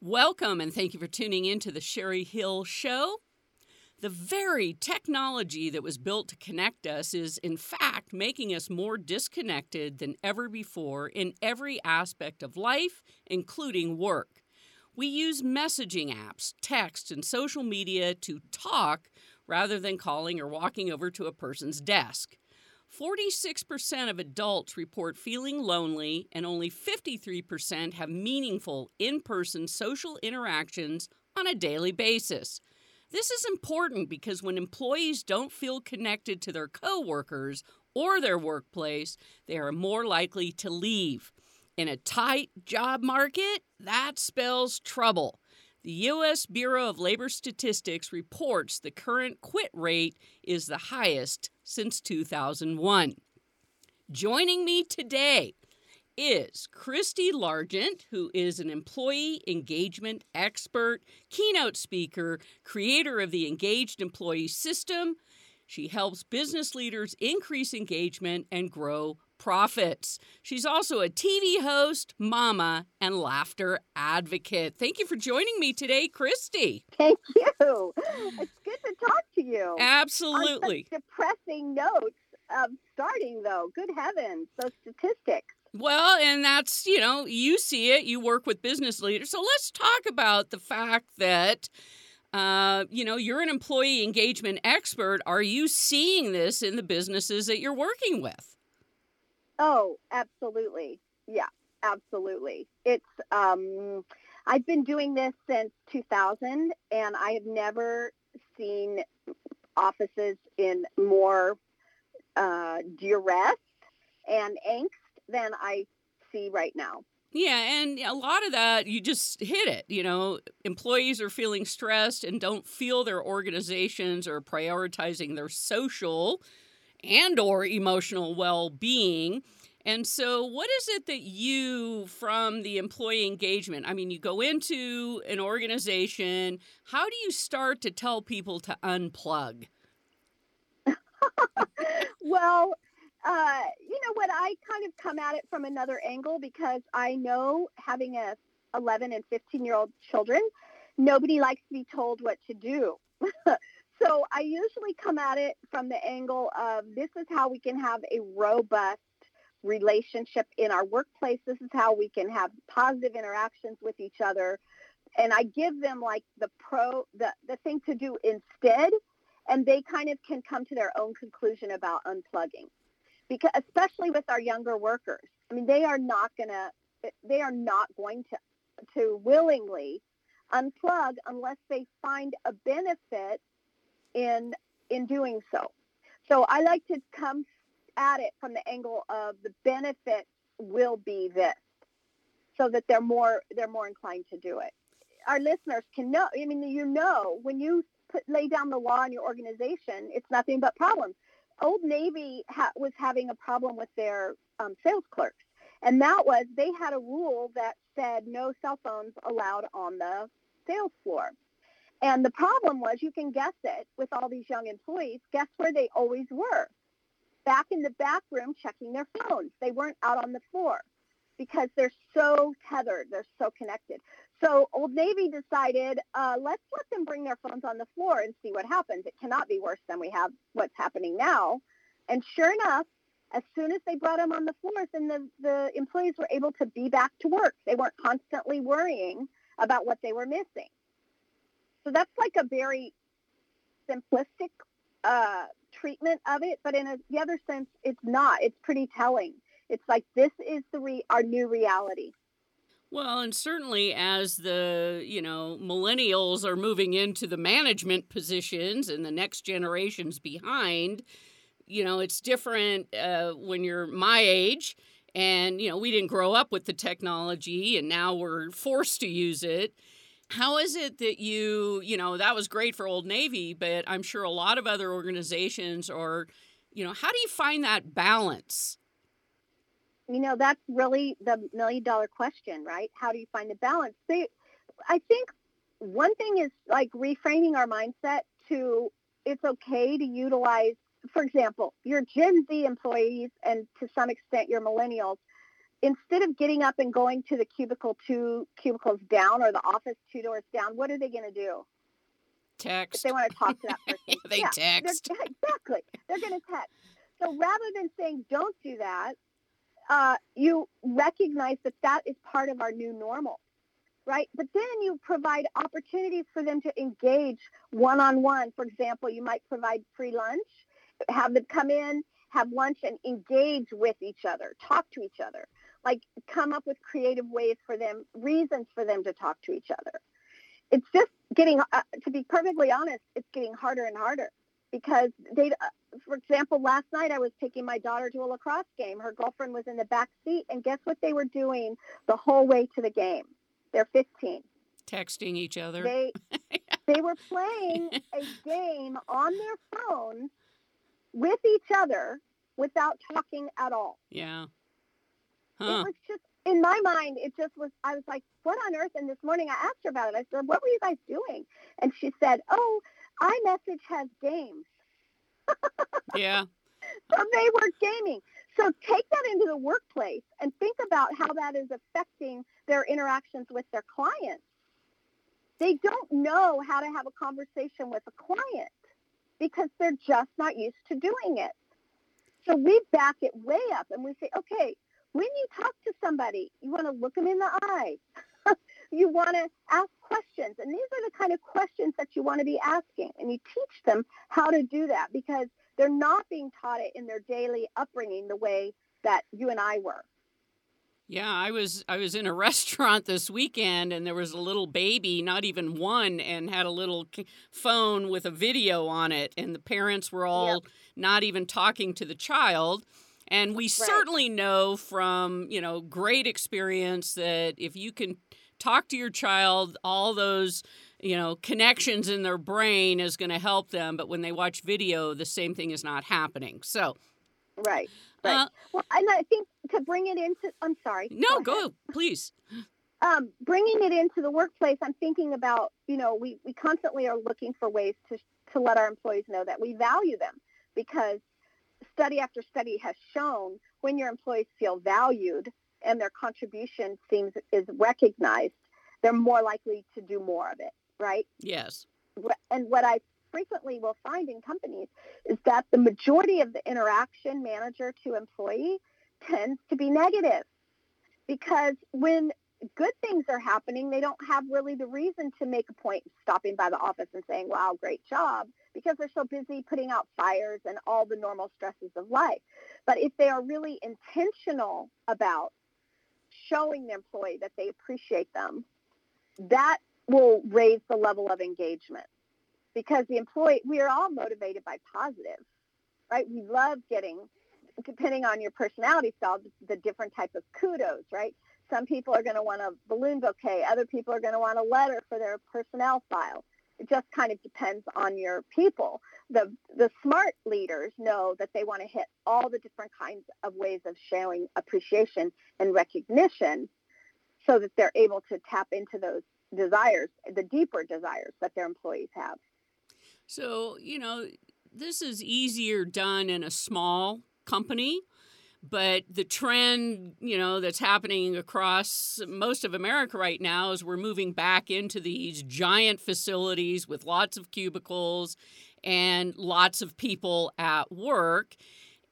Welcome, and thank you for tuning in to the Sherry Hill Show. The very technology that was built to connect us is, in fact, making us more disconnected than ever before in every aspect of life, including work. We use messaging apps, text, and social media to talk rather than calling or walking over to a person's desk. 46% of adults report feeling lonely, and only 53% have meaningful in-person social interactions on a daily basis. This is important because when employees don't feel connected to their coworkers or their workplace, they are more likely to leave. In a tight job market, that spells trouble. The U.S. Bureau of Labor Statistics reports the current quit rate is the highest since 2001. Joining me today is Christy Largent, who is an employee engagement expert, keynote speaker, creator of the Engaged Employee System. She helps business leaders increase engagement and grow profits. She's also a TV host, mama, and laughter advocate. Thank you for joining me today, Christy. Thank you. It's good to talk to you. Absolutely. On such depressing notes starting, though. Good heavens, those statistics. Well, and that's, you know, you see it. You work with business leaders. So let's talk about the fact that, you know, you're an employee engagement expert. Are you seeing this in the businesses that you're working with? Oh, absolutely. Yeah, absolutely. It's I've been doing this since 2000, and I have never seen offices in more duress and angst than I see right now. Yeah, and a lot of that, you just hit it. You know, employees are feeling stressed and don't feel their organizations are prioritizing their social and or emotional well-being. And so what is it that you, from the employee engagement, I mean, you go into an organization, how do you start to tell people to unplug? Well, you know what, I kind of come at it from another angle because I know, having a 11 and 15-year-old children, nobody likes to be told what to do. So I usually come at it from the angle of, this is how we can have a robust relationship in our workplace. This is how we can have positive interactions with each other. And I give them like the thing to do instead, and they kind of can come to their own conclusion about unplugging. Because especially with our younger workers, I mean, they are not going to willingly unplug unless they find a benefit in doing so. So I like to come at it from the angle of, the benefit will be this, so that they're more inclined to do it. Our listeners can know, I mean, you know, when you lay down the law in your organization, it's nothing but problems. Old Navy was having a problem with their sales clerks, and that was, they had a rule that said no cell phones allowed on the sales floor. And the problem was, you can guess it, with all these young employees, guess where they always were? Back in the back room checking their phones. They weren't out on the floor because they're so tethered. They're so connected. So Old Navy decided, let's let them bring their phones on the floor and see what happens. It cannot be worse than we have what's happening now. And sure enough, as soon as they brought them on the floor, then the employees were able to be back to work. They weren't constantly worrying about what they were missing. So that's like a very simplistic treatment of it, but in the other sense, it's not. It's pretty telling. It's like, this is our new reality. Well, and certainly as the, you know, millennials are moving into the management positions and the next generations behind, you know, it's different when you're my age And, you know, we didn't grow up with the technology and now we're forced to use it. How is it that you know, that was great for Old Navy, but I'm sure a lot of other organizations are, you know, how do you find that balance? You know, that's really the million-dollar question, right? How do you find the balance? I think one thing is like reframing our mindset to it's okay to utilize, for example, your Gen Z employees and to some extent your millennials. Instead of getting up and going to the cubicle 2 cubicles down or the office 2 doors down, what are they going to do? Text. If they want to talk to that person. Text. Exactly. They're going to text. So rather than saying don't do that, you recognize that that is part of our new normal, right? But then you provide opportunities for them to engage one-on-one. For example, you might provide free lunch, have them come in, have lunch, and engage with each other, talk to each other, like come up with creative ways for them, reasons for them to talk to each other. It's just getting, to be perfectly honest, it's getting harder and harder because they, for example, last night I was taking my daughter to a lacrosse game. Her girlfriend was in the back seat, and guess what they were doing the whole way to the game? They're 15. Texting each other. They were playing a game on their phone with each other without talking at all. Yeah. Huh. It was just, in my mind, it just was, I was like, what on earth? And this morning I asked her about it. I said, what were you guys doing? And she said, oh, iMessage has games. Yeah. So they were gaming. So take that into the workplace and think about how that is affecting their interactions with their clients. They don't know how to have a conversation with a client because they're just not used to doing it. So we back it way up and we say, okay, when you talk to somebody, you want to look them in the eye. You want to ask questions. And these are the kind of questions that you want to be asking. And you teach them how to do that because they're not being taught it in their daily upbringing the way that you and I were. Yeah, I was in a restaurant this weekend, and there was a little baby, not even one, and had a little phone with a video on it, and the parents were all not even talking to the child. And we certainly know from, you know, great experience that if you can talk to your child, all those, you know, connections in their brain is going to help them. But when they watch video, the same thing is not happening. So. Right. Well, and I think to bring it into, I'm sorry. No, go please. Bringing it into the workplace, I'm thinking about, you know, we constantly are looking for ways to let our employees know that we value them, because study after study has shown when your employees feel valued and their contribution is recognized, they're more likely to do more of it, right? Yes. And what I frequently will find in companies is that the majority of the interaction manager to employee tends to be negative, because when good things are happening, they don't have really the reason to make a point of stopping by the office and saying, wow, great job, because they're so busy putting out fires and all the normal stresses of life. But if they are really intentional about showing the employee that they appreciate them, that will raise the level of engagement. Because the employee, we are all motivated by positive, right? We love getting, depending on your personality style, the different type of kudos, right? Some people are going to want a balloon bouquet. Other people are going to want a letter for their personnel file. It just kind of depends on your people. The smart leaders know that they want to hit all the different kinds of ways of showing appreciation and recognition so that they're able to tap into those desires, the deeper desires that their employees have. So, you know, this is easier done in a small company, but the trend, you know, that's happening across most of America right now is we're moving back into these giant facilities with lots of cubicles and lots of people at work.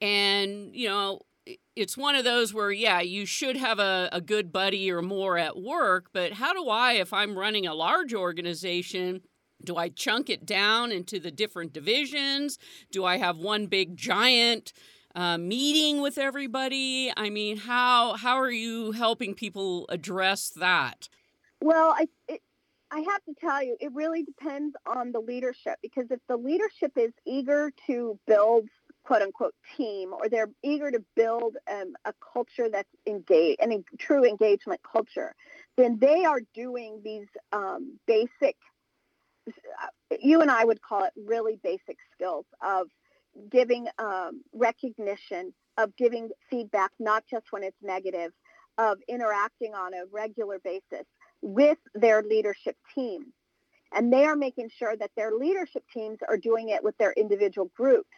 And, you know, it's one of those where, yeah, you should have a good buddy or more at work, but how do I, if I'm running a large organization, do I chunk it down into the different divisions? Do I have one big giant meeting with everybody? I mean, how are you helping people address that? Well, I have to tell you, it really depends on the leadership, because if the leadership is eager to build quote-unquote team, or they're eager to build a culture that's engaged, a true engagement culture, then they are doing these basic, you and I would call it really basic skills of giving recognition, of giving feedback, not just when it's negative, of interacting on a regular basis with their leadership team. And they are making sure that their leadership teams are doing it with their individual groups.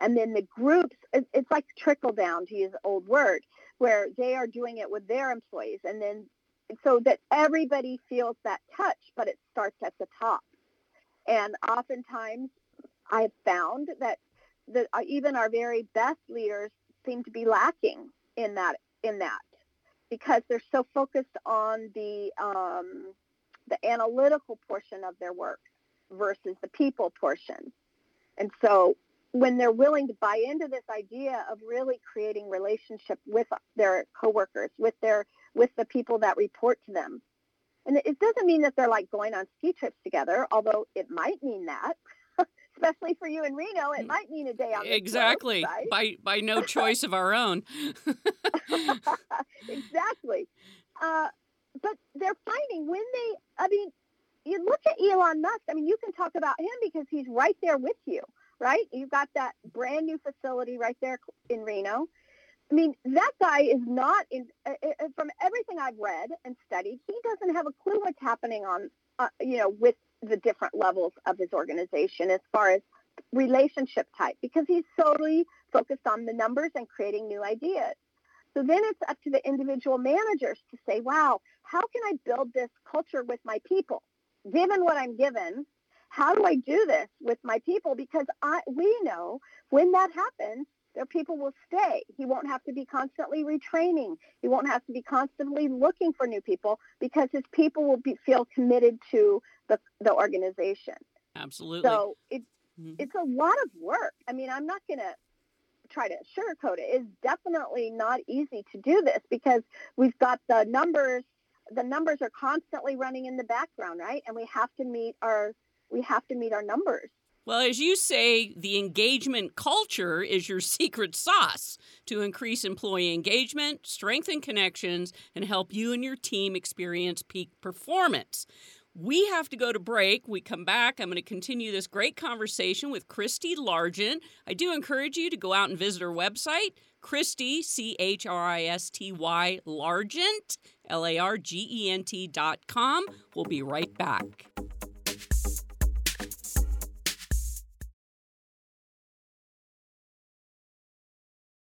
And then the groups, it's like trickle down, to use an old word, where they are doing it with their employees. And then so that everybody feels that touch, but it starts at the top. And oftentimes I've found that even our very best leaders seem to be lacking in that because they're so focused on the analytical portion of their work versus the people portion. And so when they're willing to buy into this idea of really creating relationship with their coworkers, with the people that report to them. And it doesn't mean that they're like going on ski trips together, although it might mean that. Especially for you in Reno, it might mean a day on the exactly. road, right? By no choice of our own. Exactly. But they're finding when they, I mean, you look at Elon Musk, I mean, you can talk about him because he's right there with you, right? You've got that brand new facility right there in Reno. I mean, that guy is not, from everything I've read and studied, he doesn't have a clue what's happening on, with the different levels of his organization as far as relationship type, because he's solely focused on the numbers and creating new ideas. So then it's up to the individual managers to say, wow, how can I build this culture with my people? Given what I'm given, how do I do this with my people? Because we know when that happens, their people will stay. He won't have to be constantly retraining. He won't have to be constantly looking for new people because his people will feel committed to the organization. Absolutely. So it's a lot of work. I mean, I'm not going to try to sugarcoat it. It's definitely not easy to do this because we've got the numbers. The numbers are constantly running in the background, right? And we have to meet our numbers. Well, as you say, the engagement culture is your secret sauce to increase employee engagement, strengthen connections, and help you and your team experience peak performance. We have to go to break. We come back. I'm going to continue this great conversation with Christy Largent. I do encourage you to go out and visit her website, Christy, C-H-R-I-S-T-Y, Largent, Largent.com. We'll be right back.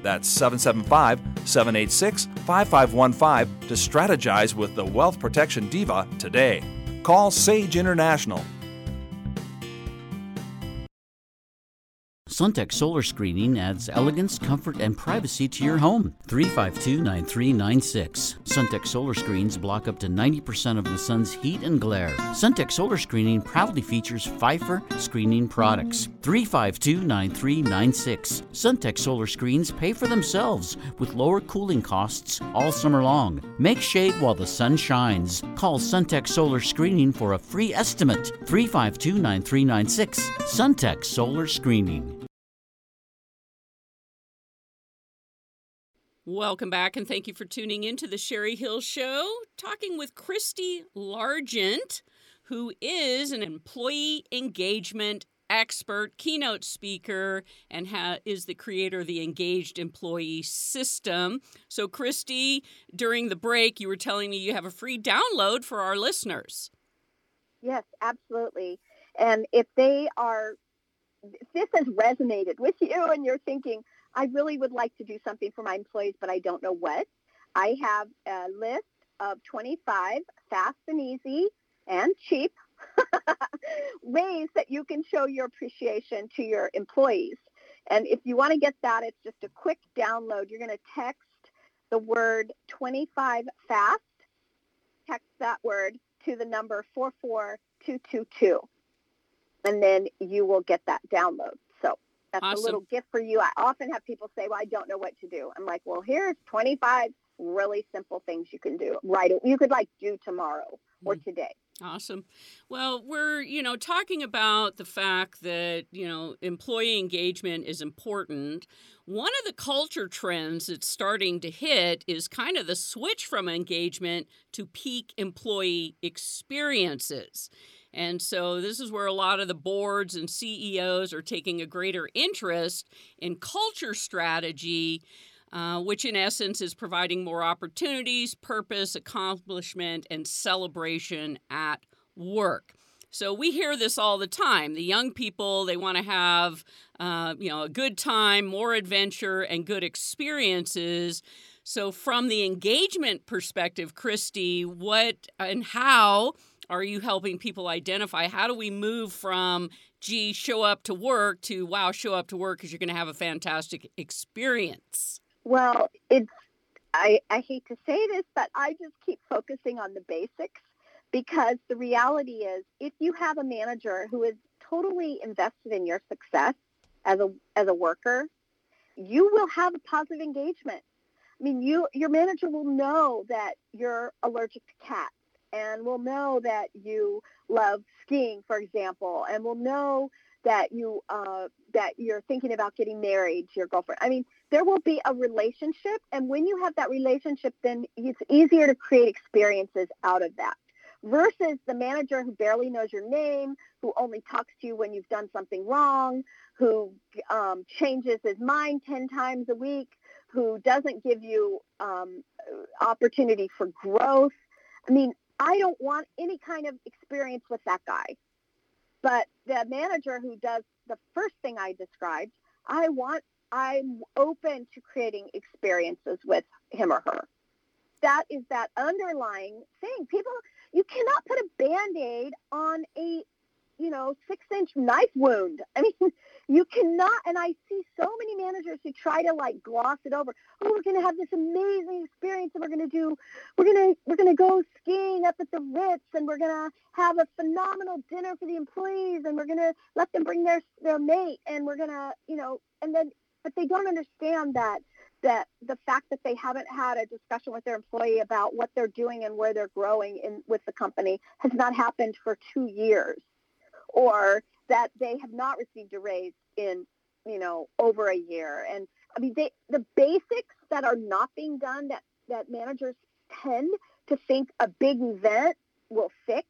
That's 775-786-5515 to strategize with the Wealth Protection Diva today. Call Sage International. Suntech Solar Screening adds elegance, comfort, and privacy to your home. 352-9396. Suntech Solar Screens block up to 90% of the sun's heat and glare. Suntech Solar Screening proudly features Pfeiffer screening products. 352-9396. Suntech Solar Screens pay for themselves with lower cooling costs all summer long. Make shade while the sun shines. Call Suntech Solar Screening for a free estimate. 352-9396. Suntech Solar Screening. Welcome back, and thank you for tuning in to the Sherry Hill Show, talking with Christy Largent, who is an employee engagement expert, keynote speaker, and is the creator of the Engaged Employee System. So, Christy, during the break, you were telling me you have a free download for our listeners. Yes, absolutely. And if this has resonated with you and you're thinking, I really would like to do something for my employees, but I don't know what. I have a list of 25 fast and easy and cheap ways that you can show your appreciation to your employees. And if you want to get that, it's just a quick download. You're going to text the word 25FAST. Text that word to the number 44222, and then you will get that download. So that's awesome. A little gift for you. I often have people say, well, I don't know what to do. I'm like, well, here's 25 really simple things you can do. Right. You could like do tomorrow or today. Awesome. Well, we're, talking about the fact that, employee engagement is important. One of the culture trends that's starting to hit is kind of the switch from engagement to peak employee experiences. And so this is where a lot of the boards and CEOs are taking a greater interest in culture strategy, which in essence is providing more opportunities, purpose, accomplishment, and celebration at work. So we hear this all the time. The young people, they want to have, a good time, more adventure, and good experiences. So from the engagement perspective, Christy, what and how are you helping people identify? How do we move from, gee, show up to work to, wow, show up to work because you're going to have a fantastic experience? Well, I hate to say this, but I just keep focusing on the basics, because the reality is if you have a manager who is totally invested in your success as a worker, you will have a positive engagement. I mean, your manager will know that you're allergic to cats, and will know that you love skiing, for example, and will know that you're thinking about getting married to your girlfriend. I mean, there will be a relationship, and when you have that relationship, then it's easier to create experiences out of that, versus the manager who barely knows your name, who only talks to you when you've done something wrong, who changes his mind 10 times a week, who doesn't give you opportunity for growth. I mean, I don't want any kind of experience with that guy. But the manager who does the first thing I described, I'm open to creating experiences with him or her. That is that underlying thing. People, you cannot put a Band-Aid on a, 6-inch knife wound. I mean, you cannot, and I see so many managers who try to like gloss it over. Oh, we're going to have this amazing experience, and we're going to go skiing up at the Ritz, and we're going to have a phenomenal dinner for the employees, and we're going to let them bring their mate, and we're going to, but they don't understand that the fact that they haven't had a discussion with their employee about what they're doing and where they're growing with the company has not happened for 2 years, or that they have not received a raise in, over a year. And I mean, the basics that are not being done that managers tend to think a big event will fix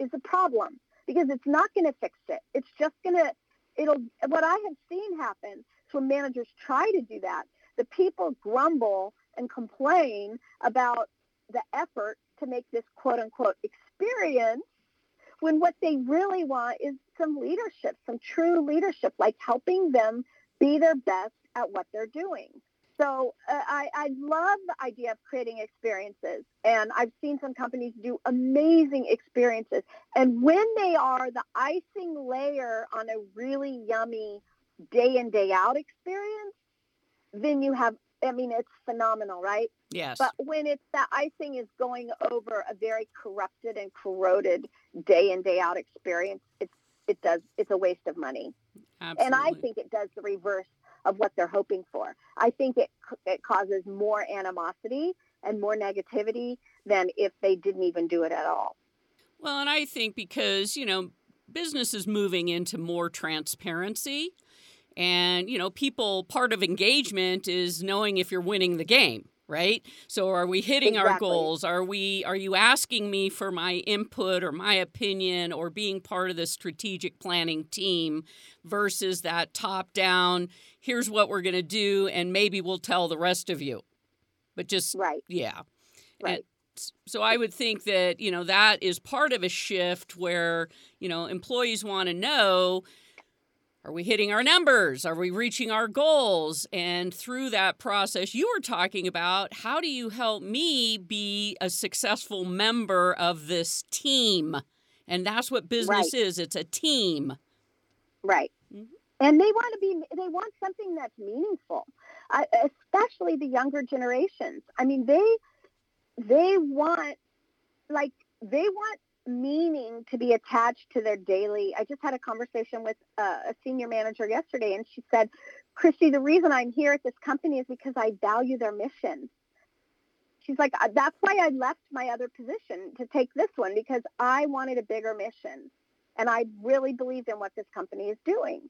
is a problem, because it's not going to fix it. It's just what I have seen happen is when managers try to do that, the people grumble and complain about the effort to make this quote unquote experience, when what they really want is some leadership, some true leadership, like helping them be their best at what they're doing. So I love the idea of creating experiences, and I've seen some companies do amazing experiences. And when they are the icing layer on a really yummy day in, day out experience, then you have, it's phenomenal, right? Yes. But when it's that icing is going over a very corrupted and corroded day in, day out experience, it's a waste of money. Absolutely. And I think it does the reverse of what they're hoping for. I think it causes more animosity and more negativity than if they didn't even do it at all. Well, and I think because, business is moving into more transparency. And, people, part of engagement is knowing if you're winning the game, right? So are we hitting Exactly. our goals? Are you asking me for my input or my opinion or being part of the strategic planning team, versus that top down, here's what we're going to do, and maybe we'll tell the rest of you. But just, Right. yeah. Right. So I would think that, that is part of a shift where, employees want to know, are we hitting our numbers? Are we reaching our goals? And through that process you were talking about, how do you help me be a successful member of this team? And that's what business Right. is. It's a team. Right. Mm-hmm. And they want something that's meaningful. especially the younger generations. I mean, they want meaning to be attached to their daily. I just had a conversation with a senior manager yesterday, and she said, Christy, the reason I'm here at this company is because I value their mission. She's like, that's why I left my other position to take this one, because I wanted a bigger mission, and I really believed in what this company is doing.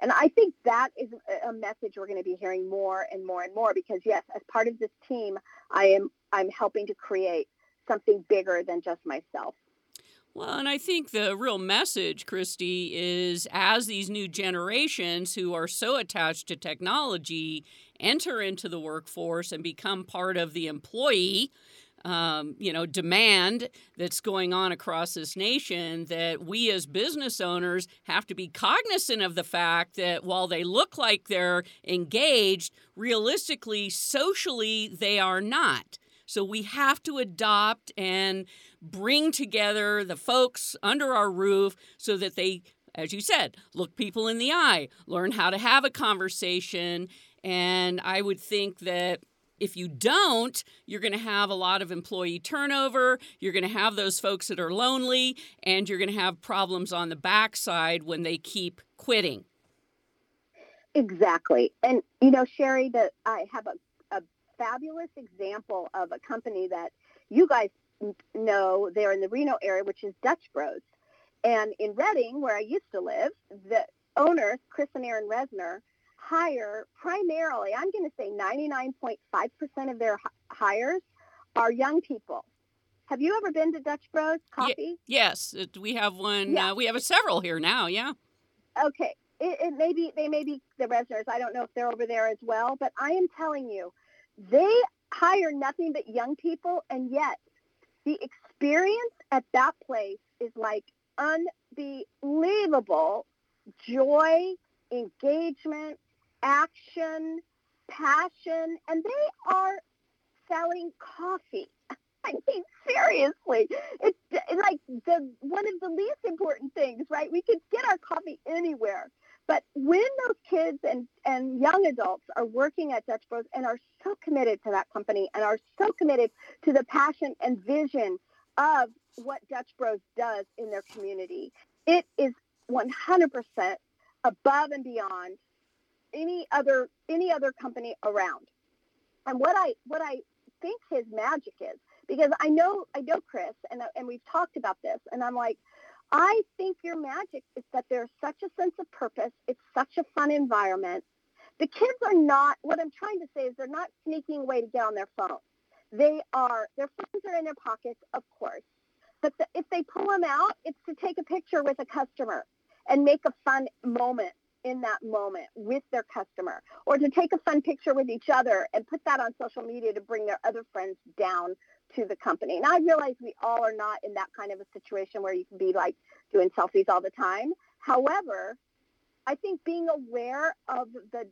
And I think that is a message we're going to be hearing more and more and more, because yes, as part of this team, I'm helping to create something bigger than just myself. Well, and I think the real message, Christy, is as these new generations who are so attached to technology enter into the workforce and become part of the employee, demand that's going on across this nation, that we as business owners have to be cognizant of the fact that while they look like they're engaged, realistically, socially, they are not. So we have to adopt and bring together the folks under our roof so that they, as you said, look people in the eye, learn how to have a conversation. And I would think that if you don't, you're going to have a lot of employee turnover. You're going to have those folks that are lonely, and you're going to have problems on the backside when they keep quitting. Exactly. And, you know, Sherry, I have a fabulous example of a company that you guys know. They're in the Reno area, which is Dutch Bros. And in Redding, where I used to live, the owners, Chris and Aaron Resner, hire primarily, I'm going to say 99.5% of their hires are young people. Have you ever been to Dutch Bros Coffee? Yes, we have one. Yeah. We have several here now, yeah. Okay. It may be, they may be the Resners. I don't know if they're over there as well, but I am telling you, they hire nothing but young people, and yet the experience at that place is like unbelievable joy, engagement, action, passion, and they are selling coffee. I mean, seriously, it's like one of the least important things, right? We could get our coffee anywhere. But when those kids and young adults are working at Dutch Bros and are so committed to that company and are so committed to the passion and vision of what Dutch Bros does in their community, it is 100% above and beyond any other company around. And what I think his magic is, because I know Chris, and we've talked about this, and I'm like, I think your magic is that there's such a sense of purpose. It's such a fun environment. The kids are not, what I'm trying to say is they're not sneaking away to get on their phone. Their phones are in their pockets, of course, but if they pull them out, it's to take a picture with a customer and make a fun moment in that moment with their customer, or to take a fun picture with each other and put that on social media to bring their other friends down to the company. And I realize we all are not in that kind of a situation where you can be like doing selfies all the time. However, I think being aware of the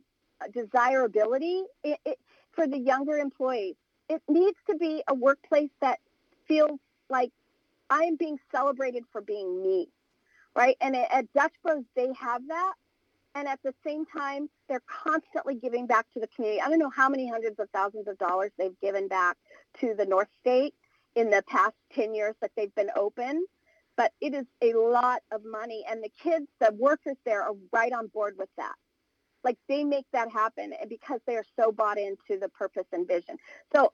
desirability for the younger employees, it needs to be a workplace that feels like I am being celebrated for being me. Right. And at Dutch Bros, they have that. And at the same time, they're constantly giving back to the community. I don't know how many hundreds of thousands of dollars they've given back to the North State in the past 10 years that they've been open. But it is a lot of money. And the kids, the workers there are right on board with that. Like they make that happen because they are so bought into the purpose and vision. So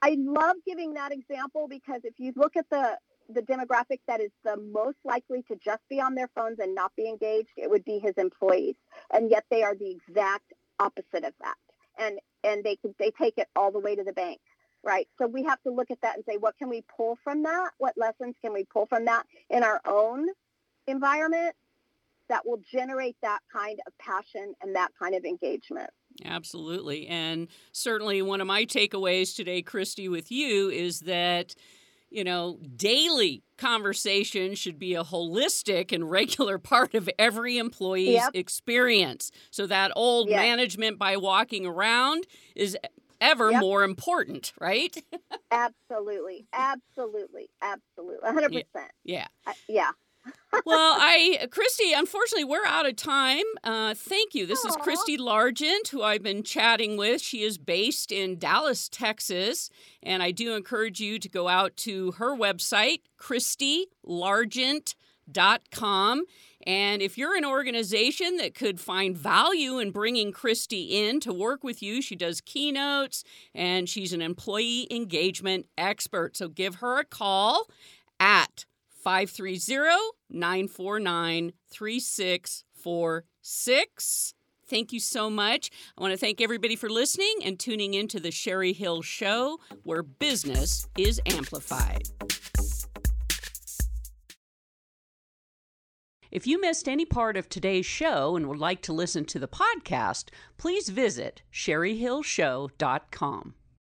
I love giving that example, because if you look at the demographic that is the most likely to just be on their phones and not be engaged, it would be his employees. And yet they are the exact opposite of that. And they take it all the way to the bank, right? So we have to look at that and say, what can we pull from that? What lessons can we pull from that in our own environment that will generate that kind of passion and that kind of engagement? Absolutely. And certainly one of my takeaways today, Christy, with you is that daily conversation should be a holistic and regular part of every employee's experience. So that old management by walking around is ever more important, right? Absolutely. 100%. Yeah. Well, Christy, unfortunately, we're out of time. Thank you. This is Christy Largent, who I've been chatting with. She is based in Dallas, Texas, and I do encourage you to go out to her website, christylargent.com. And if you're an organization that could find value in bringing Christy in to work with you, she does keynotes, and she's an employee engagement expert. So give her a call at 530-949-3646. Thank you so much. I want to thank everybody for listening and tuning into the Sherry Hill Show, where business is amplified. If you missed any part of today's show and would like to listen to the podcast, please visit sherryhillshow.com.